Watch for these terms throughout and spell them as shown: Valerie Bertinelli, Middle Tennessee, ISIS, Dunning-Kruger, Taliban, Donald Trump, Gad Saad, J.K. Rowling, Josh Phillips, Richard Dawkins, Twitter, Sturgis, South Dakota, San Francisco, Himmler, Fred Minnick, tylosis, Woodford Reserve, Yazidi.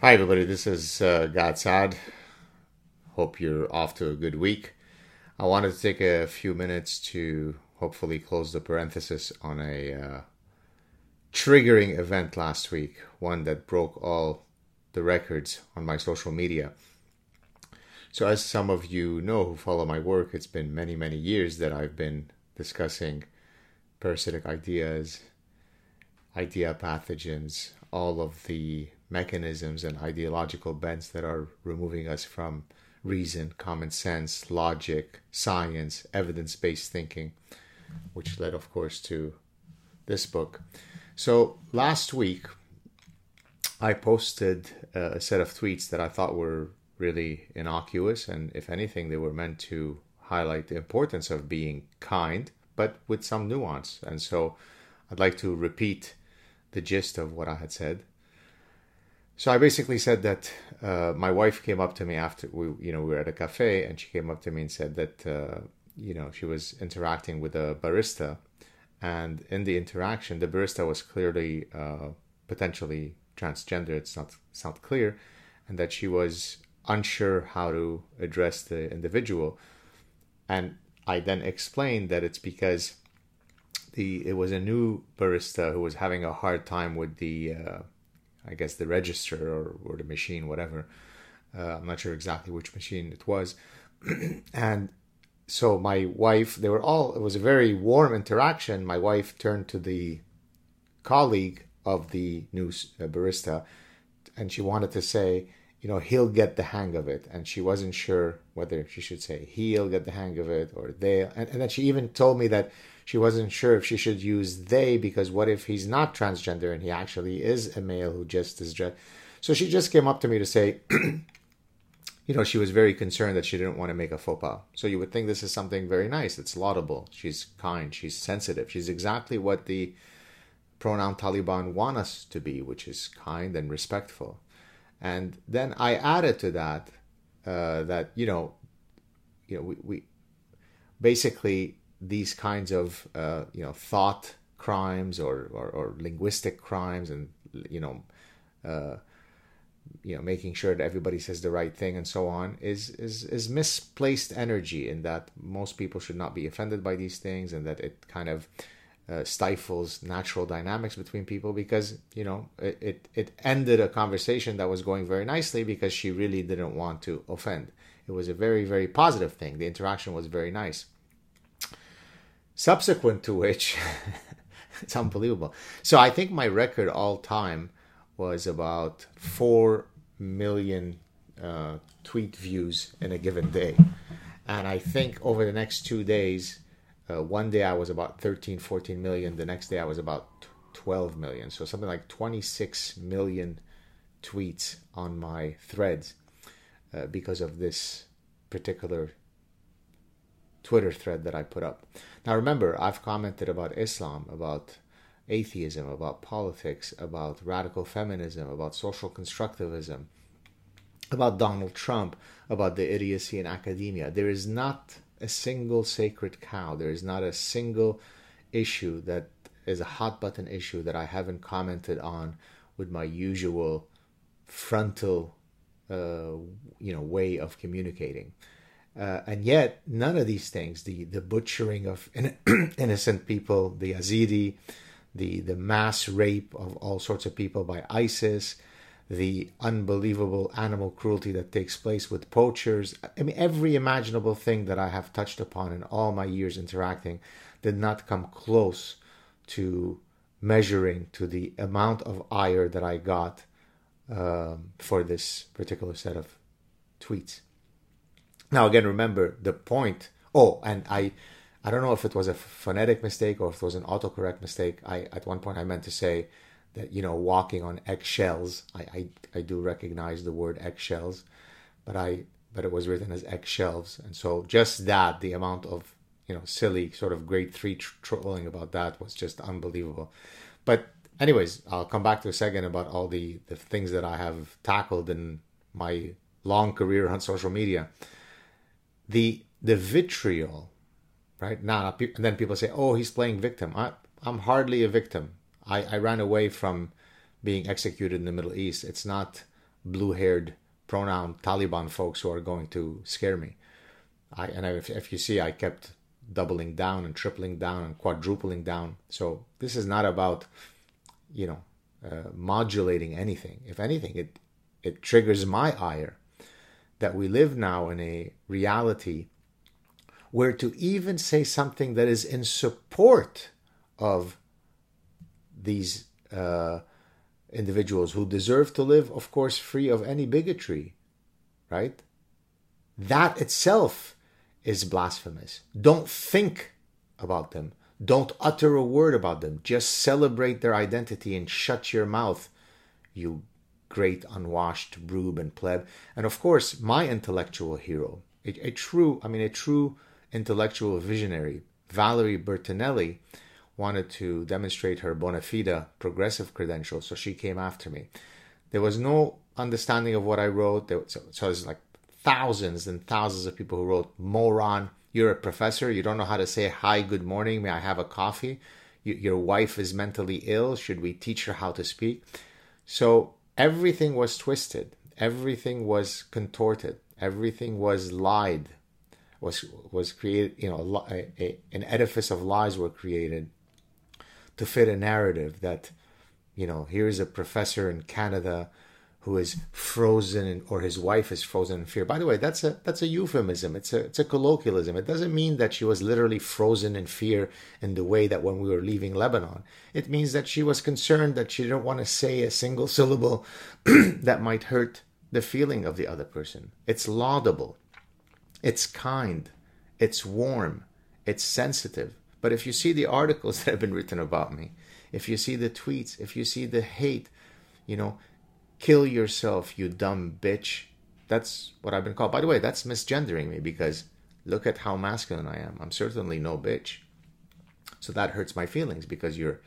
Hi everybody, this is Gad Saad. Hope you're off to a good week. I wanted to take a few minutes to hopefully close the parenthesis on a triggering event last week, one that broke all the records on my social media. So as some of you know who follow my work, it's been many, many years that I've been discussing parasitic ideas, idea pathogens, all of the mechanisms and ideological bents that are removing us from reason, common sense, logic, science, evidence-based thinking, which led, of course, to this book. So last week, I posted a set of tweets that I thought were really innocuous, and if anything, they were meant to highlight the importance of being kind, but with some nuance. And so I'd like to repeat the gist of what I had said. So I basically said that my wife came up to me after we were at a cafe, and she came up to me and said that she was interacting with a barista, and in the interaction, the barista was clearly potentially transgender. It's not clear, and that she was unsure how to address the individual. And I then explained that it's because it was a new barista who was having a hard time with the the register or the machine, whatever. I'm not sure exactly which machine it was. And so my wife, it was a very warm interaction. My wife turned to the colleague of the new barista, and she wanted to say, he'll get the hang of it. And she wasn't sure whether she should say he'll get the hang of it or they. And then she even told me that she wasn't sure if she should use they, because what if he's not transgender and he actually is a male who just is dressed. So she just came up to me to say, she was very concerned that she didn't want to make a faux pas. So you would think this is something very nice. It's laudable. She's kind. She's sensitive. She's exactly what the pronoun Taliban want us to be, which is kind and respectful. And then I added to that, we basically these kinds of, thought crimes or linguistic crimes and, making sure that everybody says the right thing and so on is misplaced energy, in that most people should not be offended by these things, and that it kind of stifles natural dynamics between people, because it ended a conversation that was going very nicely, because she really didn't want to offend. It was a very, very positive thing. The interaction was very nice. Subsequent to which, it's unbelievable. So I think my record all time was about 4 million tweet views in a given day, and I think over the next 2 days. One day I was about 13, 14 million. The next day I was about 12 million. So something like 26 million tweets on my threads because of this particular Twitter thread that I put up. Now remember, I've commented about Islam, about atheism, about politics, about radical feminism, about social constructivism, about Donald Trump, about the idiocy in academia. There is not a single sacred cow. There is not a single issue that is a hot button issue that I haven't commented on with my usual frontal way of communicating. And yet none of these things, the butchering of innocent people, the Yazidi, the mass rape of all sorts of people by ISIS, the unbelievable animal cruelty that takes place with poachers. I mean, every imaginable thing that I have touched upon in all my years interacting did not come close to measuring to the amount of ire that I got for this particular set of tweets. Now, again, remember the point. Oh, and I don't know if it was a phonetic mistake or if it was an autocorrect mistake. At one point I meant to say that, walking on eggshells. I do recognize the word eggshells, but it was written as eggshelves. And so just that, the amount of, silly sort of grade 3 trolling about that was just unbelievable. But anyways, I'll come back to a second about all the things that I have tackled in my long career on social media. The vitriol, right? Now, and then people say, oh, he's playing victim. I'm hardly a victim. I ran away from being executed in the Middle East. It's not blue-haired pronoun Taliban folks who are going to scare me. And if you see, I kept doubling down and tripling down and quadrupling down. So this is not about, modulating anything. If anything, it triggers my ire that we live now in a reality where to even say something that is in support of these individuals who deserve to live, of course, free of any bigotry, right? That itself is blasphemous. Don't think about them. Don't utter a word about them. Just celebrate their identity and shut your mouth, you great unwashed rube and pleb. And of course, my intellectual hero, a true intellectual visionary, Valerie Bertinelli, wanted to demonstrate her bona fide progressive credentials, so she came after me. There was no understanding of what I wrote. So there's like thousands and thousands of people who wrote, moron, you're a professor, you don't know how to say hi, good morning, may I have a coffee? Your wife is mentally ill, should we teach her how to speak? So everything was twisted, everything was contorted, everything was lied, was created, an edifice of lies were created to fit a narrative that, here's a professor in Canada who is frozen, or his wife is frozen in fear. By the way, that's a euphemism. It's a colloquialism. It doesn't mean that she was literally frozen in fear in the way that when we were leaving Lebanon. It means that she was concerned that she didn't want to say a single syllable that might hurt the feeling of the other person. It's laudable. It's kind. It's warm. It's sensitive. But if you see the articles that have been written about me, if you see the tweets, if you see the hate, kill yourself, you dumb bitch. That's what I've been called. By the way, that's misgendering me because look at how masculine I am. I'm certainly no bitch. So that hurts my feelings because you're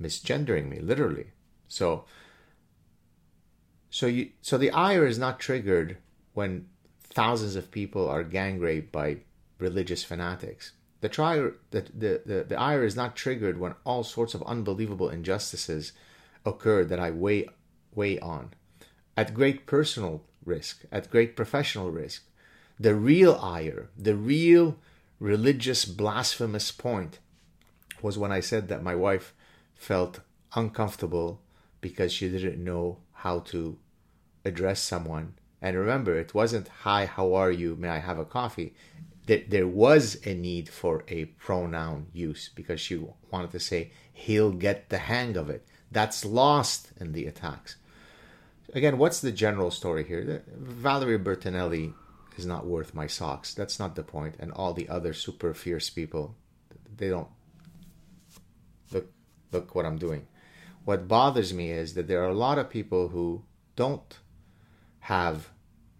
misgendering me, literally. So the ire is not triggered when thousands of people are gang raped by religious fanatics. The ire is not triggered when all sorts of unbelievable injustices occur that I weigh on, at great personal risk, at great professional risk. The real ire, the real religious blasphemous point was when I said that my wife felt uncomfortable because she didn't know how to address someone. And remember, it wasn't, hi, how are you, may I have a coffee? There was a need for a pronoun use because she wanted to say, he'll get the hang of it. That's lost in the attacks. Again, what's the general story here? Valerie Bertinelli is not worth my socks. That's not the point. And all the other super fierce people, they don't... Look what I'm doing. What bothers me is that there are a lot of people who don't have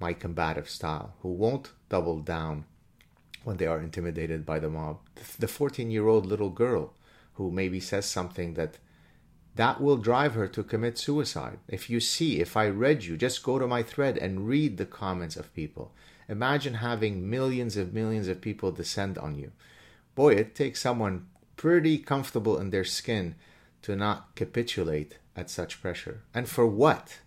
my combative style, who won't double down when they are intimidated by the mob. The 14-year-old little girl who maybe says something that will drive her to commit suicide. If I read you, just go to my thread and read the comments of people. Imagine having millions of people descend on you. Boy, it takes someone pretty comfortable in their skin to not capitulate at such pressure. And for what?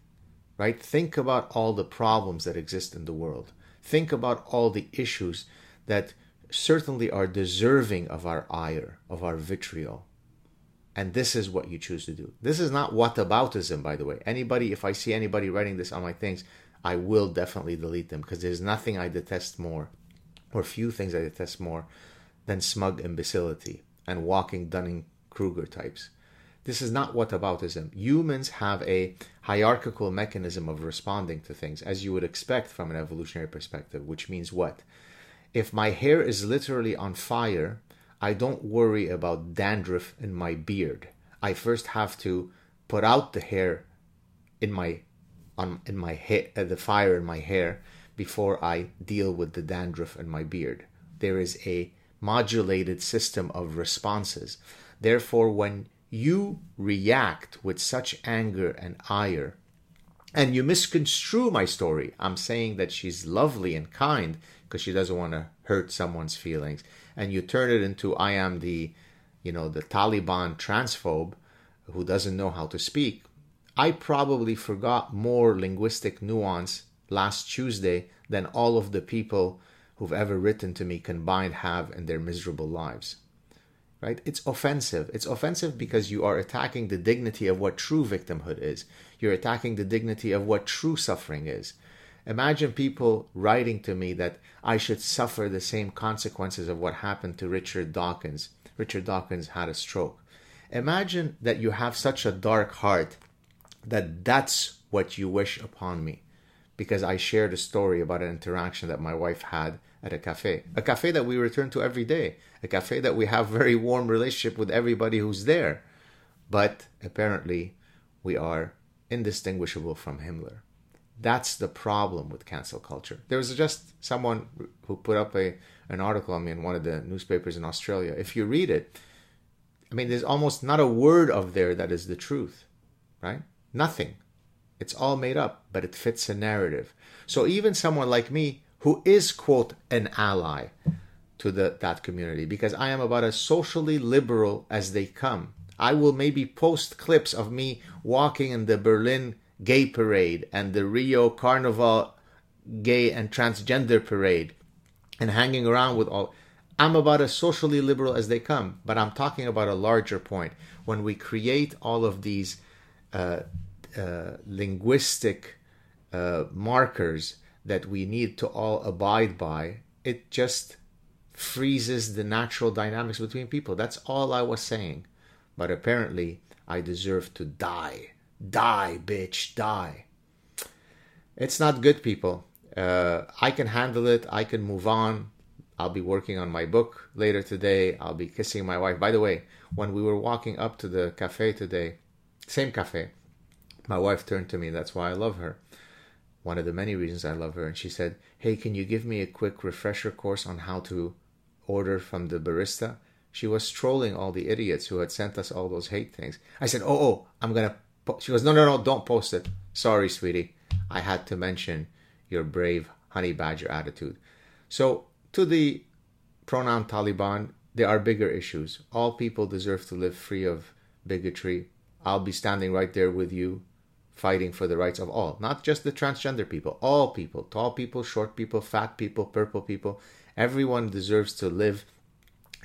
Right? Think about all the problems that exist in the world. Think about all the issues that certainly are deserving of our ire, of our vitriol. And this is what you choose to do. This is not whataboutism, by the way. If I see anybody writing this on my things, I will definitely delete them because there's nothing I detest more, or few things I detest more, than smug imbecility and walking Dunning-Kruger types. This is not whataboutism. Humans have a hierarchical mechanism of responding to things, as you would expect from an evolutionary perspective, which means what? If my hair is literally on fire, I don't worry about dandruff in my beard. I first have to put out the hair the fire in my hair before I deal with the dandruff in my beard. There is a modulated system of responses. Therefore, when you react with such anger and ire, and you misconstrue my story, I'm saying that she's lovely and kind because she doesn't want to hurt someone's feelings, and you turn it into I am the Taliban transphobe who doesn't know how to speak, I probably forgot more linguistic nuance last Tuesday than all of the people who've ever written to me combined have in their miserable lives. Right? It's offensive. It's offensive because you are attacking the dignity of what true victimhood is. You're attacking the dignity of what true suffering is. Imagine people writing to me that I should suffer the same consequences of what happened to Richard Dawkins. Richard Dawkins had a stroke. Imagine that you have such a dark heart that that's what you wish upon me. Because I shared a story about an interaction that my wife had at a cafe that we return to every day, a cafe that we have very warm relationship with everybody who's there. But apparently we are indistinguishable from Himmler. That's the problem with cancel culture. There was just someone who put up an article on me in one of the newspapers in Australia. If you read it, I mean, there's almost not a word of there that is the truth, right? Nothing. It's all made up, but it fits a narrative. So even someone like me who is, quote, an ally to that community, because I am about as socially liberal as they come. I will maybe post clips of me walking in the Berlin Gay Parade and the Rio Carnival Gay and Transgender Parade and hanging around with all. I'm about as socially liberal as they come, but I'm talking about a larger point. When we create all of these linguistic markers that we need to all abide by, it just freezes the natural dynamics between people. That's all I was saying. But apparently, I deserve to die. Die, bitch, die. It's not good, people. I can handle it. I can move on. I'll be working on my book later today. I'll be kissing my wife. By the way, when we were walking up to the cafe today, same cafe, my wife turned to me. That's why I love her. One of the many reasons I love her. And she said, hey, can you give me a quick refresher course on how to order from the barista? She was trolling all the idiots who had sent us all those hate things. I said, oh, I'm going to post. She goes, no, don't post it. Sorry, sweetie. I had to mention your brave honey badger attitude. So to the pronoun Taliban, there are bigger issues. All people deserve to live free of bigotry. I'll be standing right there with you, fighting for the rights of all, not just the transgender people, all people, tall people, short people, fat people, purple people. Everyone deserves to live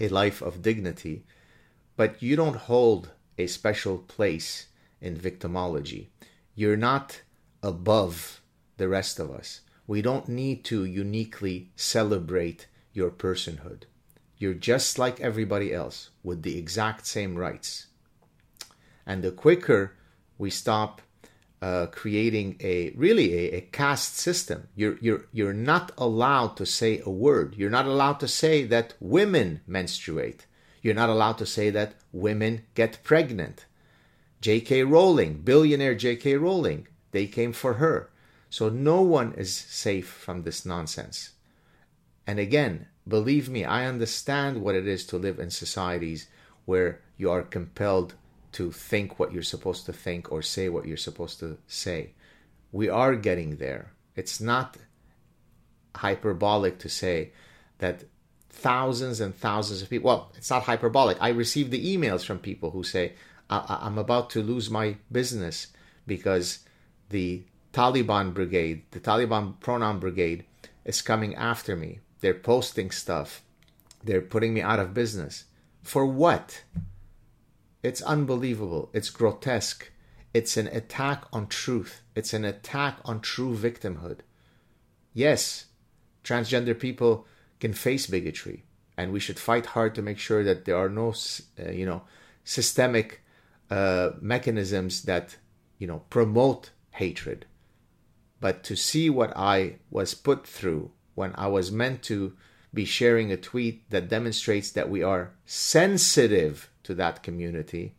a life of dignity, but you don't hold a special place in victimology. You're not above the rest of us. We don't need to uniquely celebrate your personhood. You're just like everybody else with the exact same rights. And the quicker we stop creating a caste system. You're not allowed to say a word. You're not allowed to say that women menstruate. You're not allowed to say that women get pregnant. J.K. Rowling, billionaire J.K. Rowling, they came for her. So no one is safe from this nonsense. And again, believe me, I understand what it is to live in societies where you are compelled to think what you're supposed to think or say what you're supposed to say. We are getting there. It's not hyperbolic to say that thousands and thousands of people, well, it's not hyperbolic. I receive the emails from people who say, I'm about to lose my business because the Taliban brigade, the Taliban pronoun brigade is coming after me. They're posting stuff. They're putting me out of business. For what? It's unbelievable. It's grotesque. It's an attack on truth. It's an attack on true victimhood. Yes, transgender people can face bigotry, and we should fight hard to make sure that there are no, systemic mechanisms that, promote hatred. But to see what I was put through when I was meant to be sharing a tweet that demonstrates that we are sensitive to that community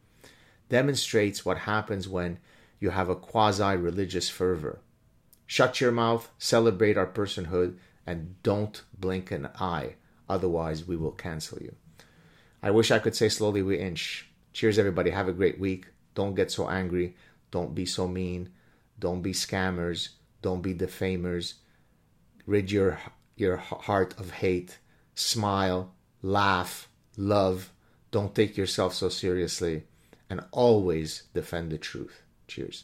demonstrates what happens when you have a quasi-religious fervor. Shut your mouth, celebrate our personhood, and don't blink an eye. Otherwise, we will cancel you. I wish I could say slowly we inch. Cheers, everybody. Have a great week. Don't get so angry. Don't be so mean. Don't be scammers. Don't be defamers. Rid your heart of hate. Smile, laugh, love. Don't take yourself so seriously, and always defend the truth. Cheers.